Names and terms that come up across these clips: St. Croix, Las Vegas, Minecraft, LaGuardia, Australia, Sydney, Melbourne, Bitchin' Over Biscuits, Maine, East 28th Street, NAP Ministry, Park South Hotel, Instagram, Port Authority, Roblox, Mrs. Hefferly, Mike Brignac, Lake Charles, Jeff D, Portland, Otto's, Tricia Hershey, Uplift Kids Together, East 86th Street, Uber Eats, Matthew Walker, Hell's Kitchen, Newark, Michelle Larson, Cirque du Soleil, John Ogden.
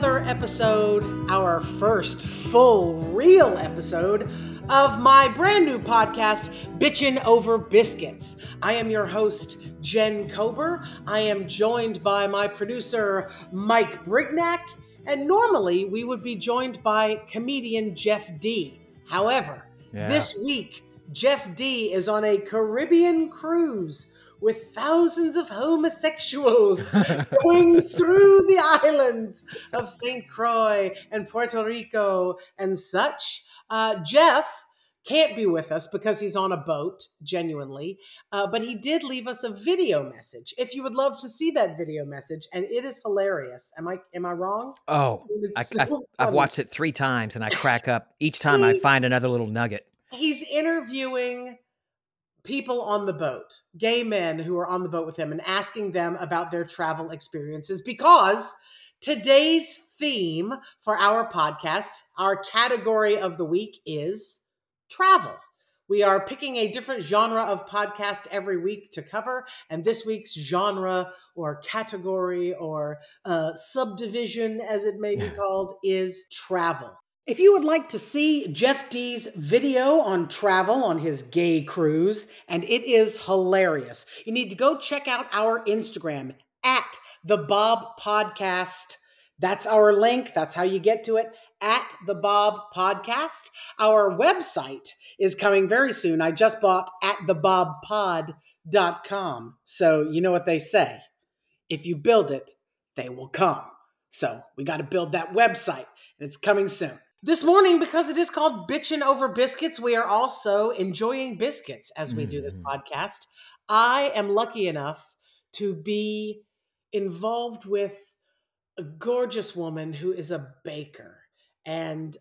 another episode, our first full, real episode of my brand new podcast, Bitchin' Over Biscuits. I am your host, Jen Kober. I am joined by my producer, Mike Brignac, and normally we would be joined by comedian Jeff D. However, this week, Jeff D is on a Caribbean cruise with thousands of homosexuals going through the islands of St. Croix and Puerto Rico and such. Jeff can't be with us because he's on a boat, genuinely, but he did leave us a video message. If you would love to see that video message, and it is hilarious. Am I wrong? Oh, I've watched it 3 times and I crack up each time I find another little nugget. He's interviewing people on the boat, gay men who are on the boat with him, and asking them about their travel experiences, because today's theme for our podcast, our category of the week, is travel. We are picking a different genre of podcast every week to cover, and this week's genre or category or subdivision, as it may be called, is travel. If you would like to see Jeff D's video on travel on his gay cruise, and it is hilarious, you need to go check out our Instagram at The Bob Podcast. That's our link. That's how you get to it, at The Bob Podcast. Our website is coming very soon. I just bought at thebobpod.com. So you know what they say. If you build it, they will come. So we got to build that website, and it's coming soon. This morning, because it is called Bitchin' Over Biscuits, we are also enjoying biscuits as we do this podcast. I am lucky enough to be involved with a gorgeous woman who is a baker. And,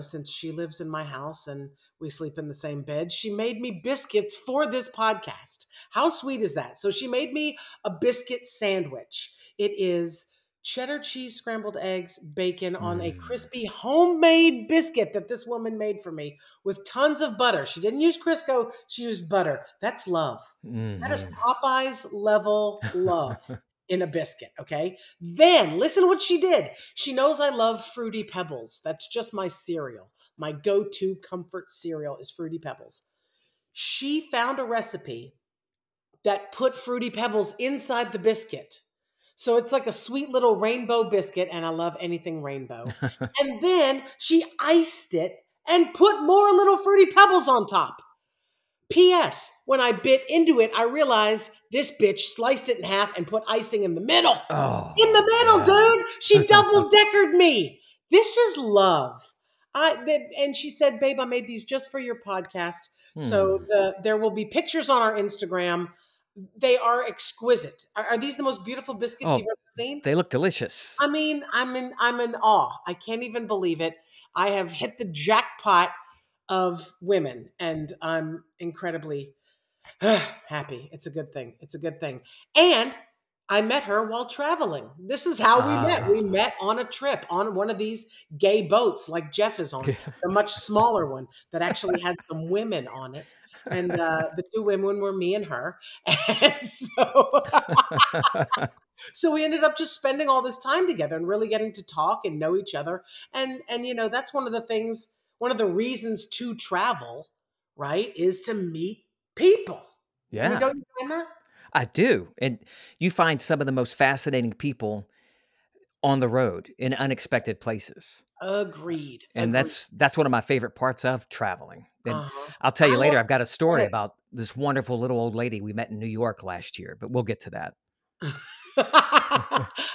since she lives in my house and we sleep in the same bed, she made me biscuits for this podcast. How sweet is that? So she made me a biscuit sandwich. It is cheddar cheese, scrambled eggs, bacon on a crispy homemade biscuit that this woman made for me with tons of butter. She didn't use Crisco. She used butter. That's love. That is Popeye's level love in a biscuit. Okay. Then listen to what she did. She knows I love Fruity Pebbles. That's just my cereal. My go-to comfort cereal is Fruity Pebbles. She found a recipe that put Fruity Pebbles inside the biscuit. So it's like a sweet little rainbow biscuit, and I love anything rainbow. And then she iced it and put more little Fruity Pebbles on top. P.S. When I bit into it, I realized this bitch sliced it in half and put icing in the middle. Oh, in the middle, dude! She double-deckered me. This is love. And she said, babe, I made these just for your podcast. So there will be pictures on our Instagram. They are exquisite. Are these the most beautiful biscuits you've ever seen? They look delicious. I mean, I'm in awe. I can't even believe it. I have hit the jackpot of women, and I'm incredibly happy. It's a good thing. It's a good thing. And I met her while traveling. This is how we met. We met on a trip on one of these gay boats like Jeff is on, a much smaller one that actually had some women on it. And the two women were me and her. And so we ended up just spending all this time together and really getting to talk and know each other. And that's one of the reasons to travel, right, is to meet people. Yeah. Don't you find that? I do. And you find some of the most fascinating people on the road in unexpected places. Agreed. And that's one of my favorite parts of traveling. And I'll tell you later, I've got a story about this wonderful little old lady we met in New York last year, but we'll get to that.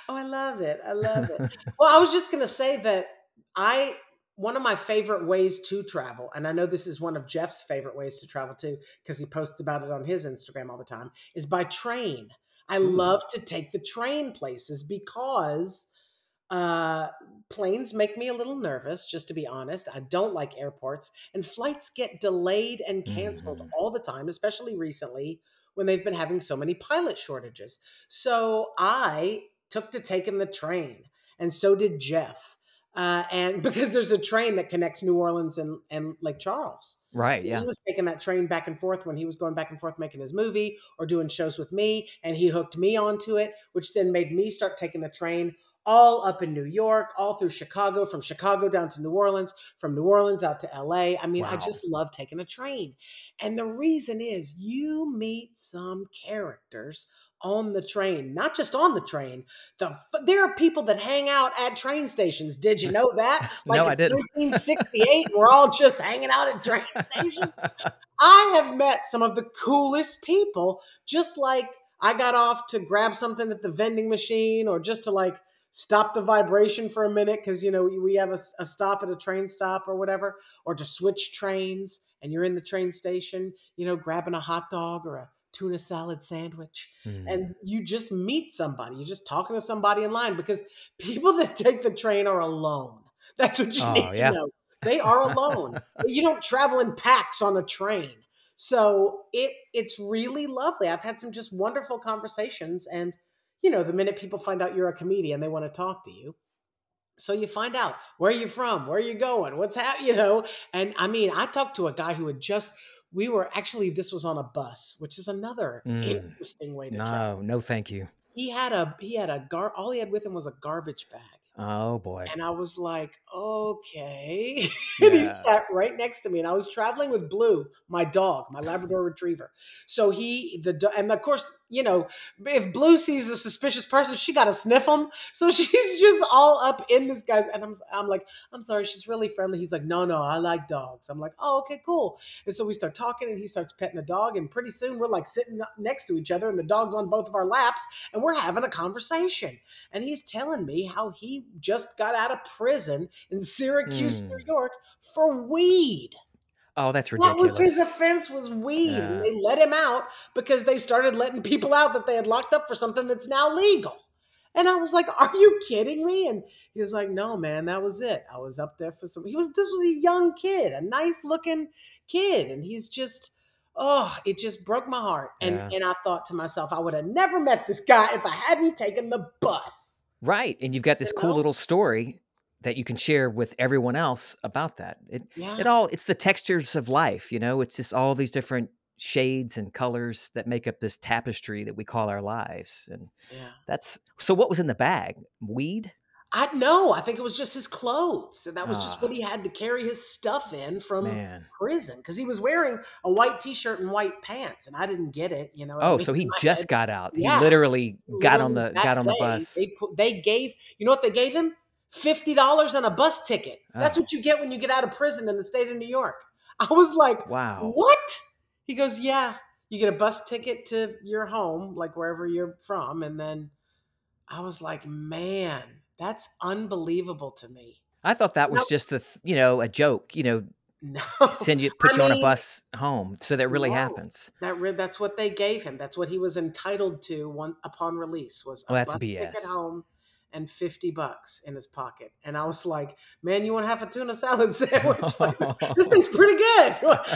I love it. I love it. Well, I was just going to say that one of my favorite ways to travel, and I know this is one of Jeff's favorite ways to travel too, because he posts about it on his Instagram all the time, is by train. I love to take the train places because planes make me a little nervous, just to be honest. I don't like airports, and flights get delayed and canceled all the time, especially recently when they've been having so many pilot shortages. So I took to taking the train, and so did Jeff. And because there's a train that connects New Orleans and Lake Charles. Right. So he was taking that train back and forth when he was going back and forth making his movie or doing shows with me. And he hooked me onto it, which then made me start taking the train all up in New York, all through Chicago, from Chicago down to New Orleans, from New Orleans out to LA. I mean, wow. I just love taking a train. And the reason is you meet some characters on the train, not just on the train. There are people that hang out at train stations. Did you know that? Like no, it's 1968 and we're all just hanging out at train stations. I have met some of the coolest people, just like I got off to grab something at the vending machine or just to like stop the vibration for a minute because, you know, we have a stop at a train stop or whatever, or to switch trains and you're in the train station, you know, grabbing a hot dog or a tuna salad sandwich. And you just meet somebody. You're just talking to somebody in line because people that take the train are alone. That's what you need to know. They are alone. You don't travel in packs on a train. So it's really lovely. I've had some just wonderful conversations. And, you know, the minute people find out you're a comedian, they want to talk to you. So you find out where you're from, where you're going, what's happening, you know. And I mean, I talked to a guy who had just... We were actually, this was on a bus, which is another interesting way to travel. No, thank you. All he had with him was a garbage bag. Oh boy. And I was like, okay. Yeah. And he sat right next to me and I was traveling with Blue, my dog, my Labrador retriever. So and of course, you know, if Blue sees a suspicious person, she got to sniff them. So she's just all up in this guy's. And I'm like, I'm sorry, she's really friendly. He's like, no, I like dogs. I'm like, oh, okay, cool. And so we start talking and he starts petting the dog. And pretty soon we're like sitting next to each other and the dog's on both of our laps and we're having a conversation. And he's telling me how he just got out of prison in Syracuse, New York for weed. Oh, that's ridiculous. What was his offense was weed. Yeah. And they let him out because they started letting people out that they had locked up for something that's now legal. And I was like, are you kidding me? And he was like, no, man, that was it. I was up there for some, this was a young kid, a nice looking kid. And he's just, it just broke my heart. And, and I thought to myself, I would have never met this guy if I hadn't taken the bus. Right. And you've got this cool little story that you can share with everyone else about that. It's the textures of life, you know, it's just all these different shades and colors that make up this tapestry that we call our lives. And so what was in the bag? Weed? I think it was just his clothes. And that was just what he had to carry his stuff in from prison. Cause he was wearing a white t-shirt and white pants and I didn't get it, you know? Oh, so he just got out. Yeah. He literally got on the bus. They gave, you know what they gave him? $50 on a bus ticket. That's what you get when you get out of prison in the state of New York. I was like, wow, what? He goes, yeah, you get a bus ticket to your home, like wherever you're from. And then I was like, man, that's unbelievable to me. I thought that was just a joke, you know, put you on a bus home. So that really happens. That's what they gave him. That's what he was entitled to upon release was a bus ticket home and $50 in his pocket. And I was like, man, you want half a tuna salad sandwich? This thing's pretty good.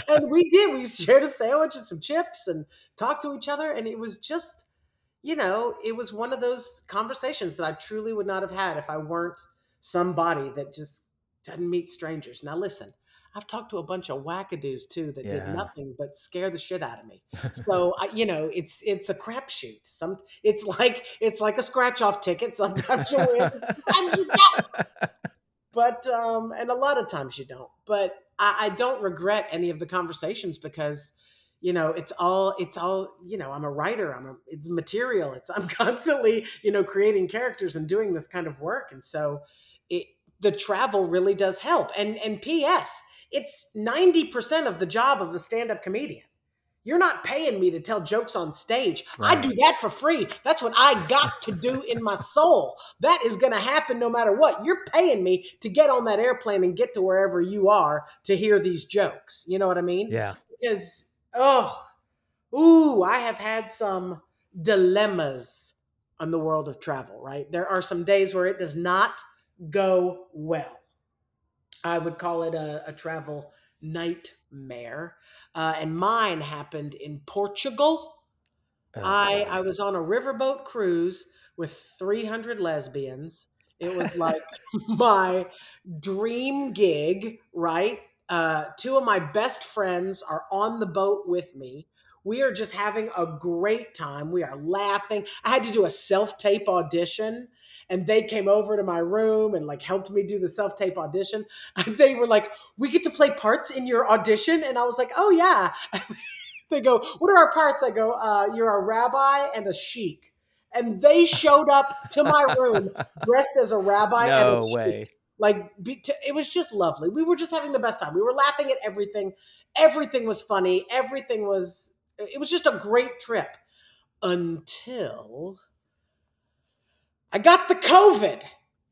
And we did. We shared a sandwich and some chips and talked to each other. And it was just, you know, it was one of those conversations that I truly would not have had if I weren't somebody that just doesn't meet strangers. Now, listen, I've talked to a bunch of wackadoos too that did nothing but scare the shit out of me. So, it's a crapshoot. It's like a scratch off ticket. Sometimes you win, sometimes you don't. But and a lot of times you don't. But I don't regret any of the conversations because, you know, it's all, you know, I'm a writer, it's material. I'm constantly, you know, creating characters and doing this kind of work. And so the travel really does help. And PS, it's 90% of the job of the stand-up comedian. You're not paying me to tell jokes on stage. Right. I do that for free. That's what I got to do in my soul. That is going to happen no matter what. You're paying me to get on that airplane and get to wherever you are to hear these jokes. You know what I mean? Yeah. Because I have had some dilemmas on the world of travel, right? There are some days where it does not go well. I would call it a travel nightmare. And mine happened in Portugal. Oh. I was on a riverboat cruise with 300 lesbians. It was like my dream gig, right? Two of my best friends are on the boat with me. We are just having a great time. We are laughing. I had to do a self-tape audition and they came over to my room and like helped me do the self-tape audition. And they were like, we get to play parts in your audition? And I was like, oh yeah. They go, what are our parts? I go, you're a rabbi and a sheik. And they showed up to my room dressed as a rabbi and a sheik. Way. Like, it was just lovely. We were just having the best time. We were laughing at everything. Everything was funny. It was just a great trip until I got the COVID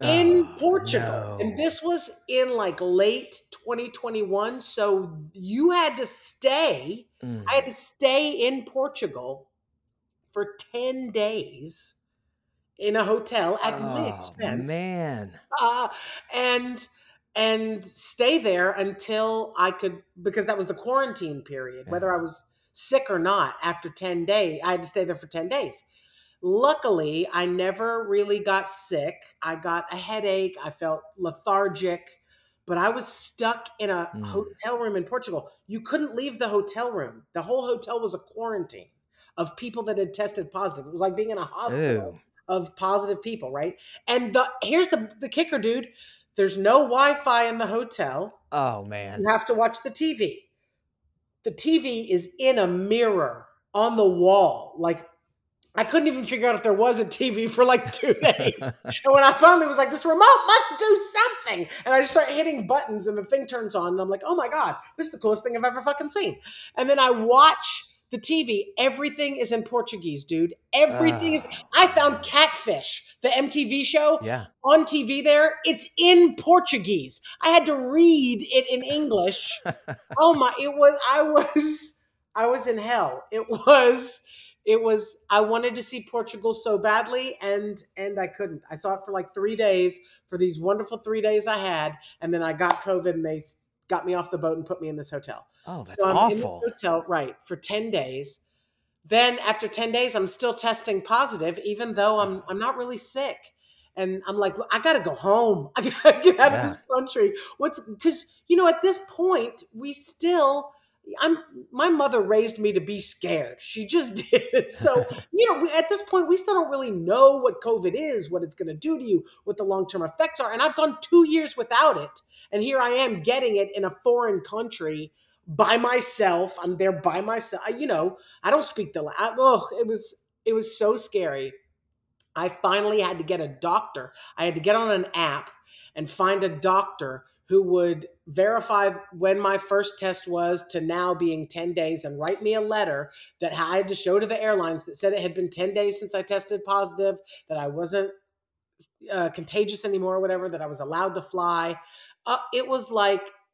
in Portugal. No. And this was in like late 2021. So you had to stay. I had to stay in Portugal for 10 days in a hotel at my expense. Man. And stay there until I could, because that was the quarantine period, whether I was sick or not. After 10 days, I had to stay there for 10 days. Luckily, I never really got sick. I got a headache. I felt lethargic, but I was stuck in a hotel room in Portugal. You couldn't leave the hotel room. The whole hotel was a quarantine of people that had tested positive. It was like being in a hospital of positive people, right? And here's the kicker, dude. There's no Wi-Fi in the hotel. Oh, man. You have to watch the TV. The TV is in a mirror on the wall. Like, I couldn't even figure out if there was a TV for like 2 days. And when I finally was like, this remote must do something. And I just start hitting buttons and the thing turns on. And I'm like, oh my God, this is the coolest thing I've ever fucking seen. And then I watch the TV. Everything is in Portuguese, dude. Everything is. I found Catfish, the MTV show, on TV there. It's in Portuguese. I had to read it in English. I was in hell. I wanted to see Portugal so badly, and I couldn't. I saw it for like 3 days, for these wonderful 3 days I had, and then I got COVID and they got me off the boat and put me in this hotel. Oh, that's awful. So I'm in this hotel, right, for 10 days. Then after 10 days, I'm still testing positive, even though I'm not really sick. And I'm like, look, I got to go home. I got to get out of this country. Because, you know, at this point, my mother raised me to be scared. She just did it. So, you know, at this point, we still don't really know what COVID is, what it's going to do to you, what the long-term effects are. And I've gone 2 years without it. And here I am getting it in a foreign country by myself. I'm there by myself. You know, I don't speak the language. It was so scary. I finally had to get a doctor. I had to get on an app and find a doctor who would verify when my first test was to now being 10 days and write me a letter that I had to show to the airlines that said it had been 10 days since I tested positive, that I wasn't contagious anymore or whatever, that I was allowed to fly.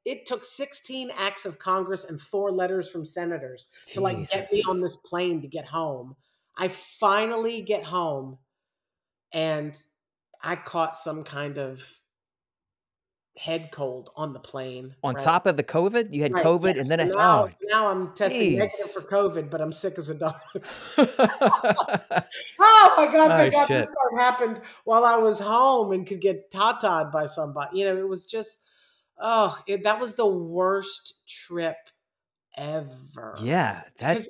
It took 16 acts of Congress and 4 letters from senators to like get me on this plane to get home. I finally get home and I caught some kind of head cold on the plane. On top of the COVID? You had COVID and then a hell. Now I'm testing negative for COVID, but I'm sick as a dog. Oh my God, thank God this stuff happened while I was home and could get tata'd by somebody. You know, it was just... that was the worst trip ever. Yeah, that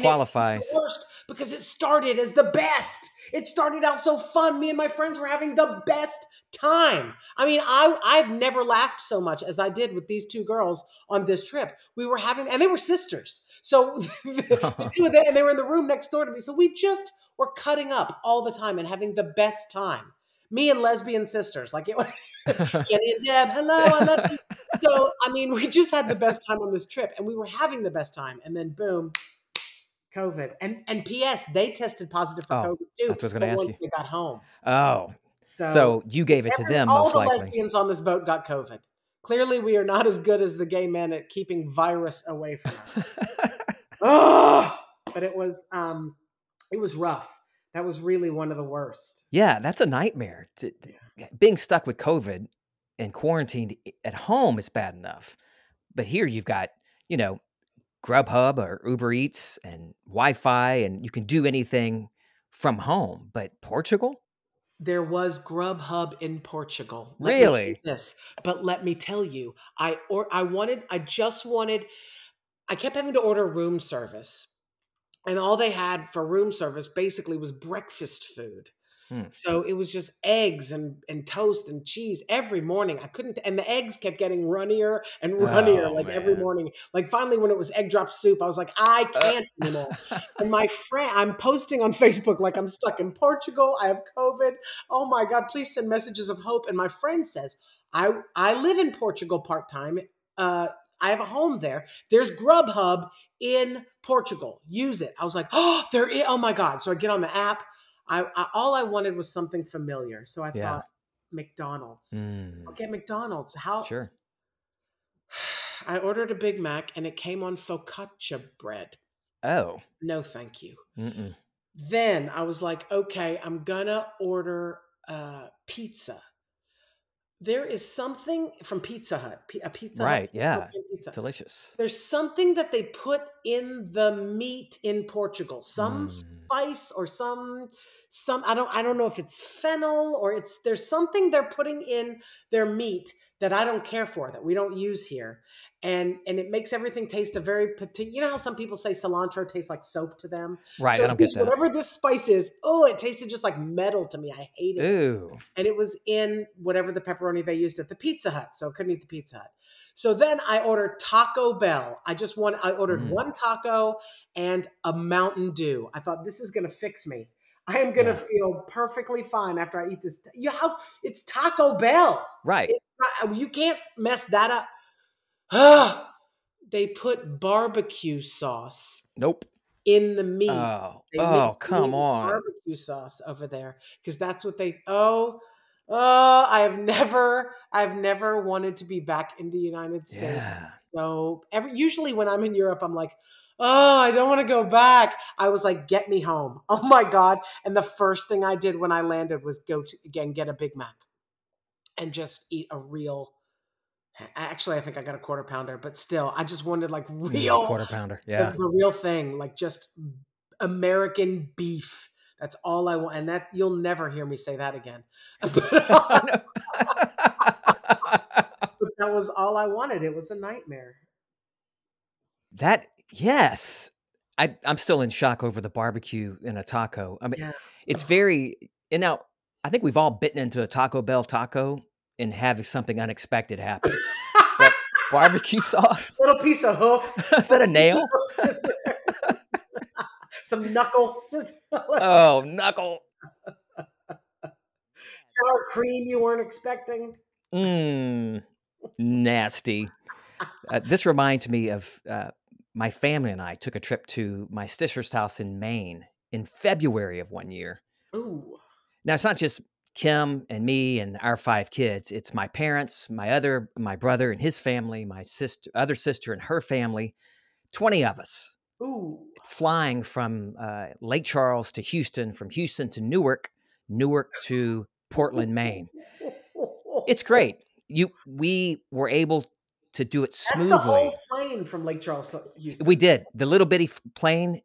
qualifies. Worst because it started as the best. It started out so fun. Me and my friends were having the best time. I mean, I've never laughed so much as I did with these two girls on this trip. We were having, and they were sisters. So the two of them, and they were in the room next door to me. So we just were cutting up all the time and having the best time. Me and lesbian sisters, like it was. Jenny and Deb, hello, I love you. So, I mean, we just had the best time on this trip and we were having the best time. And then boom, COVID. And PS, they tested positive for COVID too. That's what I was going to ask once you. They got home. Oh, so you gave it to them most likely. All the lesbians on this boat got COVID. Clearly we are not as good as the gay men at keeping virus away from us. But it was rough. That was really one of the worst. Yeah, that's a nightmare. Being stuck with COVID and quarantined at home is bad enough. But here you've got, you know, Grubhub or Uber Eats and Wi-Fi, and you can do anything from home. But Portugal? There was Grubhub in Portugal. Really? But let me tell you, I kept having to order room service. And all they had for room service basically was breakfast food. So it was just eggs and toast and cheese every morning. I couldn't, and the eggs kept getting runnier and runnier, every morning. Like finally, when it was egg drop soup, I was like, I can't anymore. And my friend, I'm posting on Facebook, like I'm stuck in Portugal. I have COVID. Oh my God, please send messages of hope. And my friend says, I live in Portugal part-time. I have a home there. There's Grubhub in Portugal. Use it. I was like, oh my God. So I get on the app. I all I wanted was something familiar. So I thought McDonald's. I'll get McDonald's. How? Sure. I ordered a Big Mac and it came on focaccia bread. Oh. No, thank you. Mm-mm. Then I was like, okay, I'm going to order pizza. There is something from Pizza Hut, a Pizza Hut. Right, yeah. Pizza. Delicious. There's something that they put in the meat in Portugal, some spice or some I don't know if it's fennel or it's there's something they're putting in their meat that I don't care for, that we don't use here. And it makes everything taste a very particular, you know how some people say cilantro tastes like soap to them? Right, so I don't get that. Whatever this spice is, it tasted just like metal to me. I hate it. Ew. And it was in whatever the pepperoni they used at the Pizza Hut, so I couldn't eat the Pizza Hut. So then I ordered Taco Bell. I ordered one taco and a Mountain Dew. I thought, this is going to fix me. I am going to feel perfectly fine after I eat this. It's Taco Bell. Right. It's not, you can't mess that up. They put barbecue sauce. Nope. In the meat. Oh, come on. Barbecue sauce over there because that's what they I've never wanted to be back in the United States. Yeah. So usually when I'm in Europe, I'm like, I don't want to go back. I was like, get me home. Oh my God. And the first thing I did when I landed was get a Big Mac and just eat a real, actually, I think I got a quarter pounder, but still I just wanted like real quarter pounder. Yeah. The real thing, like just American beef. That's all I want. And that you'll never hear me say that again. But that was all I wanted. It was a nightmare. Yes. I'm still in shock over the barbecue and a taco. I mean, it's very, and now I think we've all bitten into a Taco Bell taco and having something unexpected happen. But barbecue sauce. Little piece of hoof. Is that a nail? Some knuckle. Knuckle. Sour cream you weren't expecting. Nasty. This reminds me of my family and I took a trip to my sister's house in Maine in February of one year. Ooh. Now, it's not just Kim and me and our 5 kids. It's my parents, my brother and his family, my other sister and her family, 20 of us. Ooh. Flying from Lake Charles to Houston, from Houston to Newark to Portland, Maine. It's great. We were able to do it smoothly. That's the whole plane from Lake Charles to Houston. We did. The little bitty plane,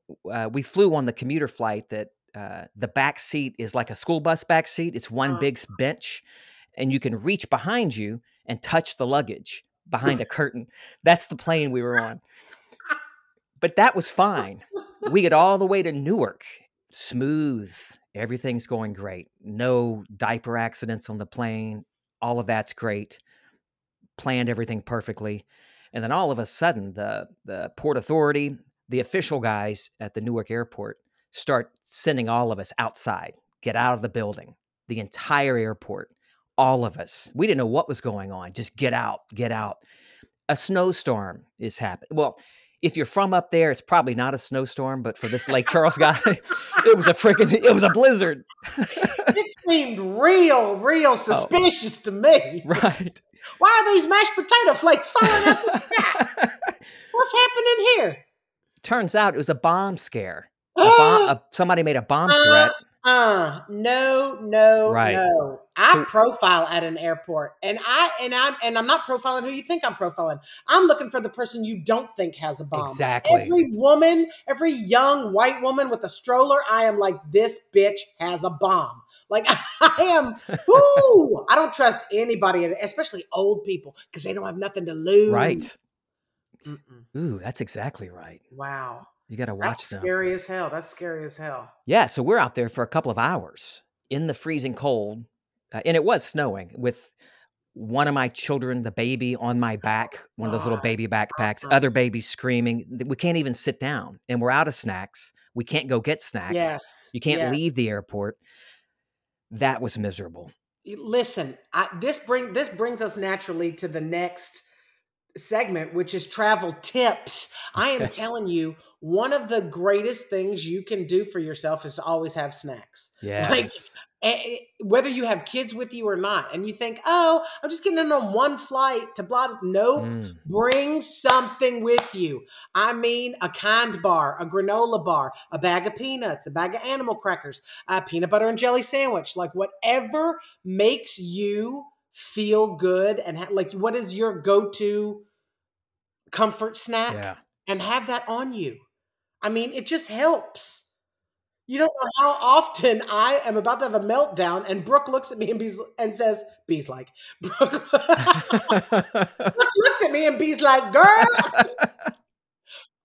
we flew on the commuter flight that the back seat is like a school bus back seat. It's one big bench, and you can reach behind you and touch the luggage behind a curtain. That's the plane we were on. But that was fine. We get all the way to Newark. Smooth. Everything's going great. No diaper accidents on the plane. All of that's great. Planned everything perfectly. And then all of a sudden, the Port Authority, the official guys at the Newark airport, start sending all of us outside. Get out of the building. The entire airport. All of us. We didn't know what was going on. Just get out. Get out. A snowstorm is happening. Well, if you're from up there, it's probably not a snowstorm, but for this Lake Charles guy, it was a blizzard. It seemed real suspicious to me. Right. Why are these mashed potato flakes falling out the sky? What's happening here? Turns out it was a bomb scare. Somebody made a bomb threat. No. I profile at an airport, and I'm not profiling who you think I'm profiling. I'm looking for the person you don't think has a bomb. Exactly. Every woman, every young white woman with a stroller, I am like, this bitch has a bomb. Like I don't trust anybody, especially old people, because they don't have nothing to lose. Right. Mm-mm. Ooh, that's exactly right. Wow. You got to watch them. That's scary as hell. Yeah. So we're out there for a couple of hours in the freezing cold, and it was snowing, with one of my children, the baby, on my back, one of those little baby backpacks, other babies screaming. We can't even sit down, and we're out of snacks. We can't go get snacks. Yes. You can't leave the airport. That was miserable. Listen, this brings us naturally to the next segment, which is travel tips. I am telling you, one of the greatest things you can do for yourself is to always have snacks. Yes. Whether you have kids with you or not, and you think, oh, I'm just getting in on one flight to blah. Nope. Bring something with you. I mean, a Kind bar, a granola bar, a bag of peanuts, a bag of animal crackers, a peanut butter and jelly sandwich, like whatever makes you feel good. And like, what is your go-to comfort snack? Yeah. And have that on you. I mean, it just helps. You don't know how often I am about to have a meltdown, and Brooke looks at me and says, B's like, Brooke looks at me and B's like, girl.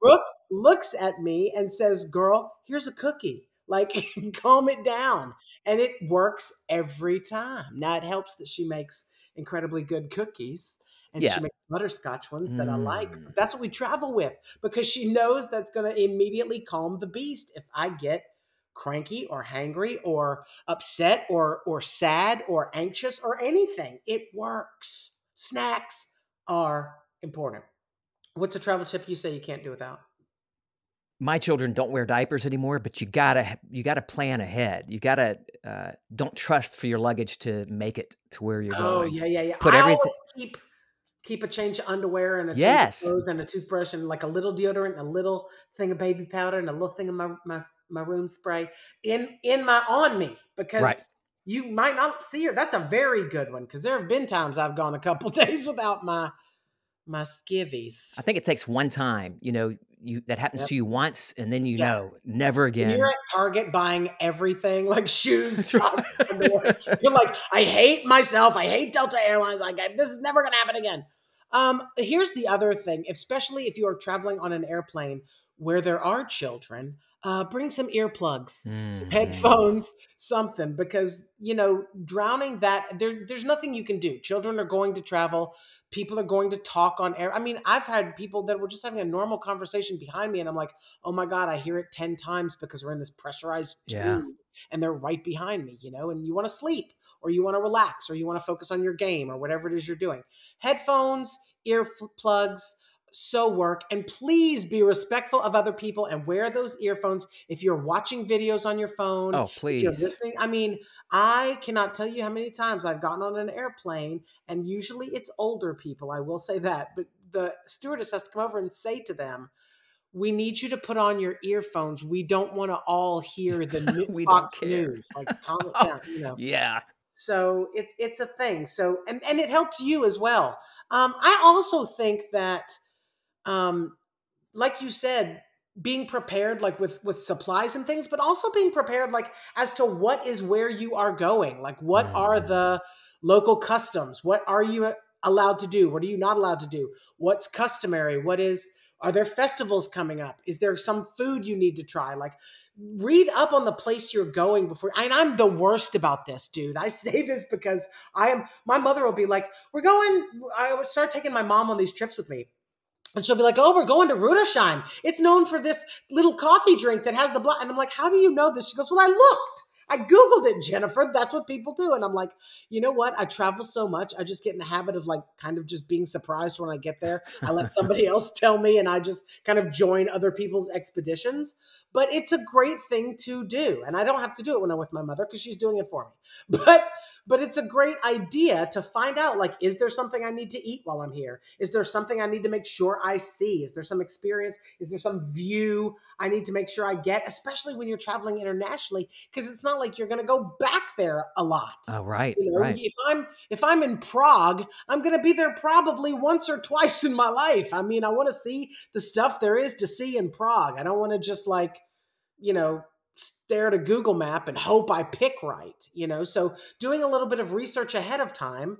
Brooke looks at me and says, girl, here's a cookie. Like, calm it down. And it works every time. Now, it helps that she makes incredibly good cookies. And she makes butterscotch ones that I like. But that's what we travel with, because she knows that's going to immediately calm the beast if I get cranky or hangry or upset or sad or anxious or anything. It works. Snacks are important. What's a travel tip you say you can't do without? My children don't wear diapers anymore, but you gotta plan ahead. You gotta don't trust for your luggage to make it to where you're going. Oh yeah. Put everything. Always keep a change of underwear and a change of clothes and a toothbrush and like a little deodorant and a little thing of baby powder and a little thing of my room spray on me because you might not see her. That's a very good one, because there have been times I've gone a couple days without my skivvies. I think it takes one time, that happens to you once, and then know, never again. When you're at Target buying everything, like shoes, socks, you're like, I hate myself. I hate Delta Airlines. Like, this is never going to happen again. Here's the other thing, especially if you are traveling on an airplane where there are children, bring some earplugs, some headphones, something, because, drowning that, there's nothing you can do. Children are going to travel. People are going to talk on air. I mean, I've had people that were just having a normal conversation behind me, and I'm like, oh my God, I hear it 10 times because we're in this pressurized tube and they're right behind me, and you want to sleep or you want to relax or you want to focus on your game or whatever it is you're doing. Headphones, earplugs, so work. And please be respectful of other people and wear those earphones. If you're watching videos on your phone, please. If you're listening, I mean, I cannot tell you how many times I've gotten on an airplane, and usually it's older people, I will say that, but the stewardess has to come over and say to them, we need you to put on your earphones. We don't want to all hear the Fox News. Like, calm it down, Yeah. So it's a thing. So, and it helps you as well. I also think that, like you said, being prepared, like with supplies and things, but also being prepared, like as to what is where you are going, like what are the local customs? What are you allowed to do? What are you not allowed to do? What's customary? Are there festivals coming up? Is there some food you need to try? Like, read up on the place you're going before. And I'm the worst about this, dude. I say this because my mother will be like, I would start taking my mom on these trips with me. And she'll be like, oh, we're going to Rudersheim. It's known for this little coffee drink that has the blah. And I'm like, how do you know this? She goes, well, I looked. I Googled it, Jennifer. That's what people do. And I'm like, you know what? I travel so much. I just get in the habit of like kind of just being surprised when I get there. I let somebody else tell me, and I just kind of join other people's expeditions. But it's a great thing to do. And I don't have to do it when I'm with my mother because she's doing it for me. But it's a great idea to find out, like, is there something I need to eat while I'm here? Is there something I need to make sure I see? Is there some experience? Is there some view I need to make sure I get, especially when you're traveling internationally? Because it's not like you're going to go back there a lot. Oh, right, right. If I'm in Prague, I'm going to be there probably once or twice in my life. I mean, I want to see the stuff there is to see in Prague. I don't want to just like, stare at a Google map and hope I pick right, So doing a little bit of research ahead of time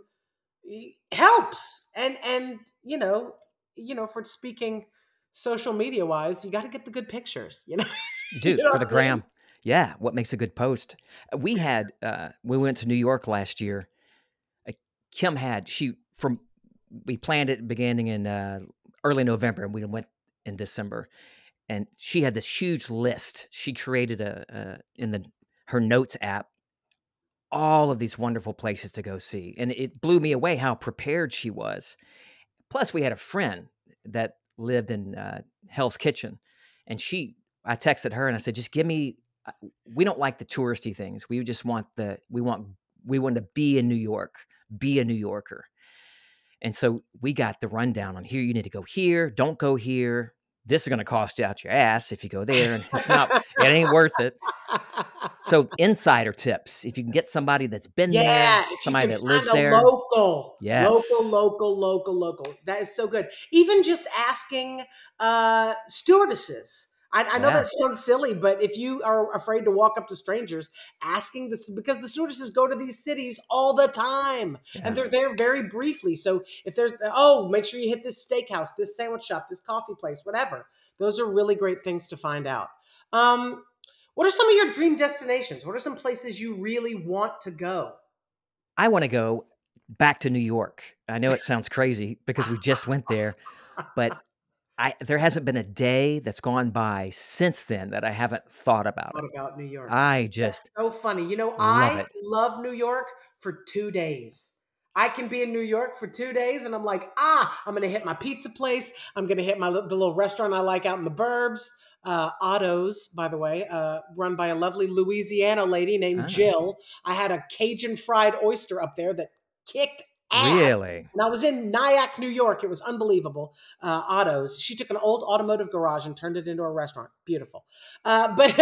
helps. And for speaking social media wise, you got to get the good pictures, You do for the gram. Yeah, what makes a good post? We had we went to New York last year. Kim had we planned it beginning in early November, and we went in December. And she had this huge list. She created in her notes app all of these wonderful places to go see, and it blew me away how prepared she was. Plus, we had a friend that lived in Hell's Kitchen, and I texted her and I said, "Just give me. We don't like the touristy things. We just want we want to be in New York, be a New Yorker." And so we got the rundown on here. You need to go here. Don't go here. This is going to cost you out your ass if you go there, and it ain't worth it. So insider tips, if you can get somebody that's been there, somebody that lives there. Local. That is so good. Even just asking stewardesses. I know that sounds silly, but if you are afraid to walk up to strangers, asking this, because the stewardesses go to these cities all the time and they're there very briefly. So if there's, make sure you hit this steakhouse, this sandwich shop, this coffee place, whatever. Those are really great things to find out. What are some of your dream destinations? What are some places you really want to go? I want to go back to New York. I know it sounds crazy because we just went there, but there hasn't been a day that's gone by since then that I haven't thought about it. About New York. That's so funny. You know, I love New York for 2 days. I can be in New York for 2 days and I'm like, I'm going to hit my pizza place. I'm going to hit the little restaurant I like out in the burbs. Otto's, by the way, run by a lovely Louisiana lady named Jill. I had a Cajun fried oyster up there that kicked ass. Really? And I was in Nyack, New York. It was unbelievable. Otto's. She took an old automotive garage and turned it into a restaurant. Beautiful. But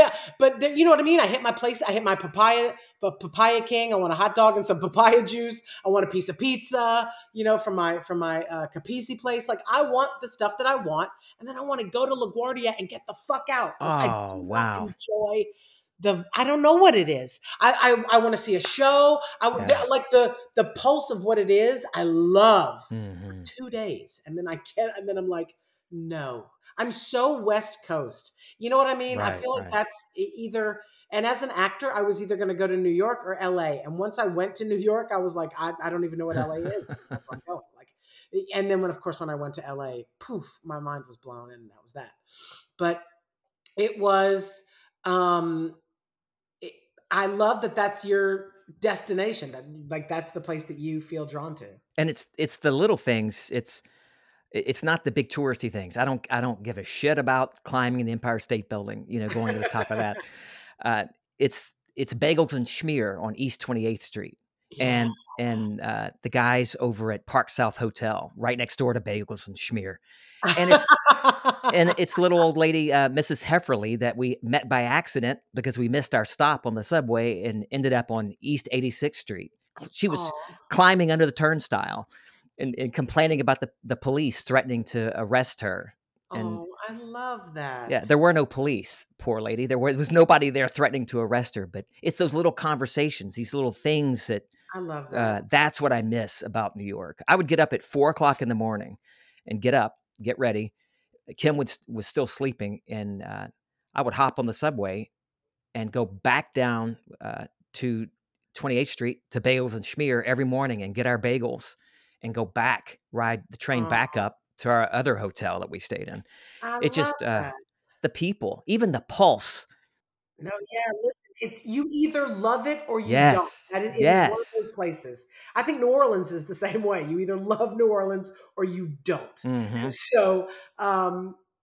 there, you know what I mean? I hit my place. I hit my Papaya King. I want a hot dog and some papaya juice. I want a piece of pizza, from my Capizzi place. Like, I want the stuff that I want. And then I want to go to LaGuardia and get the fuck out. Like, I enjoy I don't know what it is. I want to see a show. Like the pulse of what it is. I love for 2 days, and then I'm like, no, I'm so West Coast. You know what I mean? Right, I feel like that's either. And as an actor, I was either going to go to New York or LA. And once I went to New York, I was like, I don't even know what LA is. But that's where I'm going. Like, and then when I went to LA, poof, my mind was blown, and that was that. But it was. I love that that's your destination. That's the place that you feel drawn to. And it's the little things. It's not the big touristy things. I don't give a shit about climbing the Empire State Building, going to the top of that. It's Bagels and Schmear on East 28th Street. Yeah. And the guys over at Park South Hotel, right next door to Bagels and Schmear. And it's little old lady, Mrs. Hefferly, that we met by accident because we missed our stop on the subway and ended up on East 86th Street. She was climbing under the turnstile and complaining about the police threatening to arrest her. And, I love that. Yeah, there were no police, poor lady. There was nobody there threatening to arrest her. But it's those little conversations, these little things that I love. That. That's what I miss about New York. I would get up at 4:00 in the morning and get ready. Kim was still sleeping, and I would hop on the subway and go back down to 28th Street to Bagels and Schmear every morning and get our bagels and go back, ride the train back up to our other hotel that we stayed in. The people, even the pulse. No, yeah, listen, it's, you either love it or you don't. That is one of those places. I think New Orleans is the same way. You either love New Orleans or you don't. Mm-hmm. So,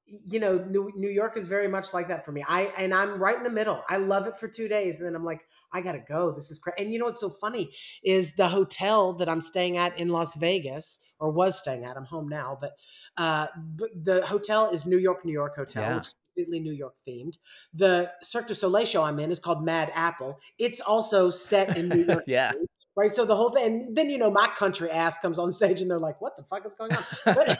New York is very much like that for me. I'm right in the middle. I love it for 2 days. And then I'm like, I got to go. This is crazy. And you know what's so funny is the hotel that I'm staying at in Las Vegas, or was staying at, I'm home now, but the hotel is New York Hotel, which is completely New York themed. The Cirque du Soleil show I'm in is called Mad Apple. It's also set in New York City. Right. So the whole thing, and then, my country ass comes on stage and they're like, what the fuck is going on? But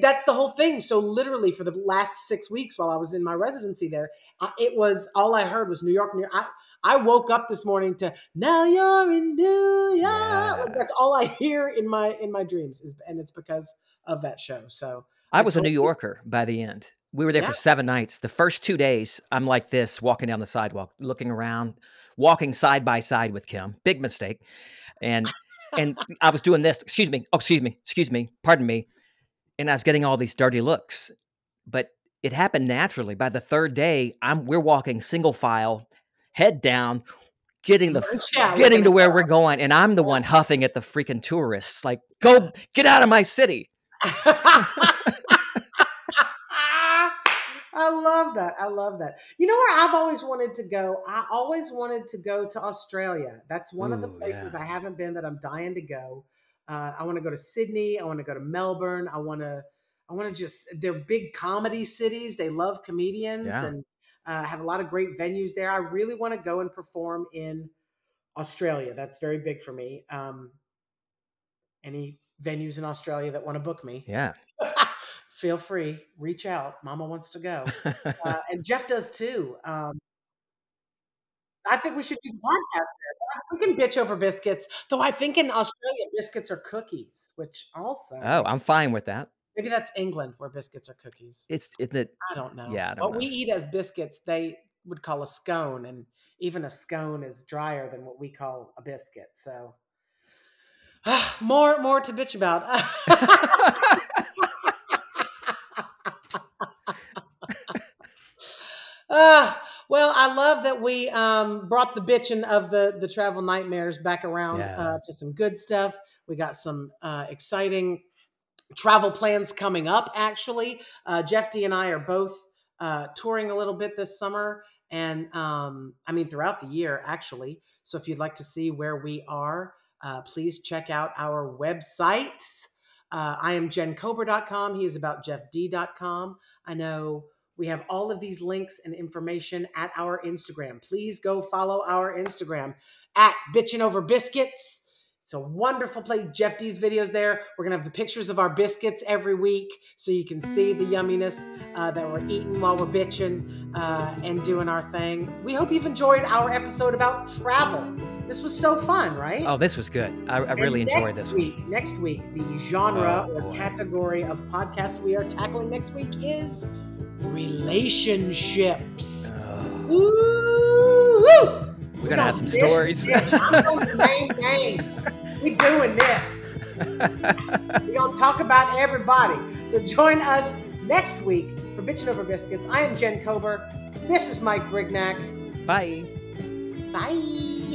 that's the whole thing. So literally for the last 6 weeks while I was in my residency there, it was, all I heard was New York, New York. I woke up this morning to now you're in New York. Yeah. Like, that's all I hear in my dreams, and it's because of that show. So I was a New Yorker by the end. We were there for 7 nights. The first 2 days, I'm like this, walking down the sidewalk, looking around, walking side by side with Kim. Big mistake. And I was doing this. Excuse me. Oh, excuse me. Pardon me. And I was getting all these dirty looks. But it happened naturally. By the third day, we're walking single file, head down, getting to where we're going. And I'm the one huffing at the freaking tourists. Like, go get out of my city. I love that. I love that. You know where I've always wanted to go? I always wanted to go to Australia. That's one of the places I haven't been that I'm dying to go. I want to go to Sydney. I want to go to Melbourne. I want to just, they're big comedy cities. They love comedians and have a lot of great venues there. I really want to go and perform in Australia. That's very big for me. Any venues in Australia that want to book me? Yeah. Feel free, reach out. Mama wants to go. And Jeff does too. I think we should do the podcast there. We can bitch over biscuits. Though I think in Australia, biscuits are cookies, which also. Oh, I'm fine with that. Maybe that's England where biscuits are cookies. I don't know. Yeah, what we eat as biscuits, they would call a scone. And even a scone is drier than what we call a biscuit. So more to bitch about. Well, I love that we brought the bitching of the travel nightmares back around to some good stuff. We got some exciting travel plans coming up, actually. Jeff D and I are both touring a little bit this summer and throughout the year, actually. So if you'd like to see where we are, please check out our websites. I am jenkober.com. He is aboutjeffd.com. I know. We have all of these links and information at our Instagram. Please go follow our Instagram at Bitchin' Over Biscuits. It's a wonderful place. Jeff D's videos there. We're going to have the pictures of our biscuits every week so you can see the yumminess that we're eating while we're bitching and doing our thing. We hope you've enjoyed our episode about travel. This was so fun, right? Oh, this was good. I really enjoyed this one. Next week, the genre or category of podcast we are tackling next week is... relationships. Ooh, we're gonna have some stories. I'm gonna name names. We're doing this. We're gonna talk about everybody. So join us next week for Bitchin' Over Biscuits. I am Jen Kober. This is Mike Brignac. Bye. Bye.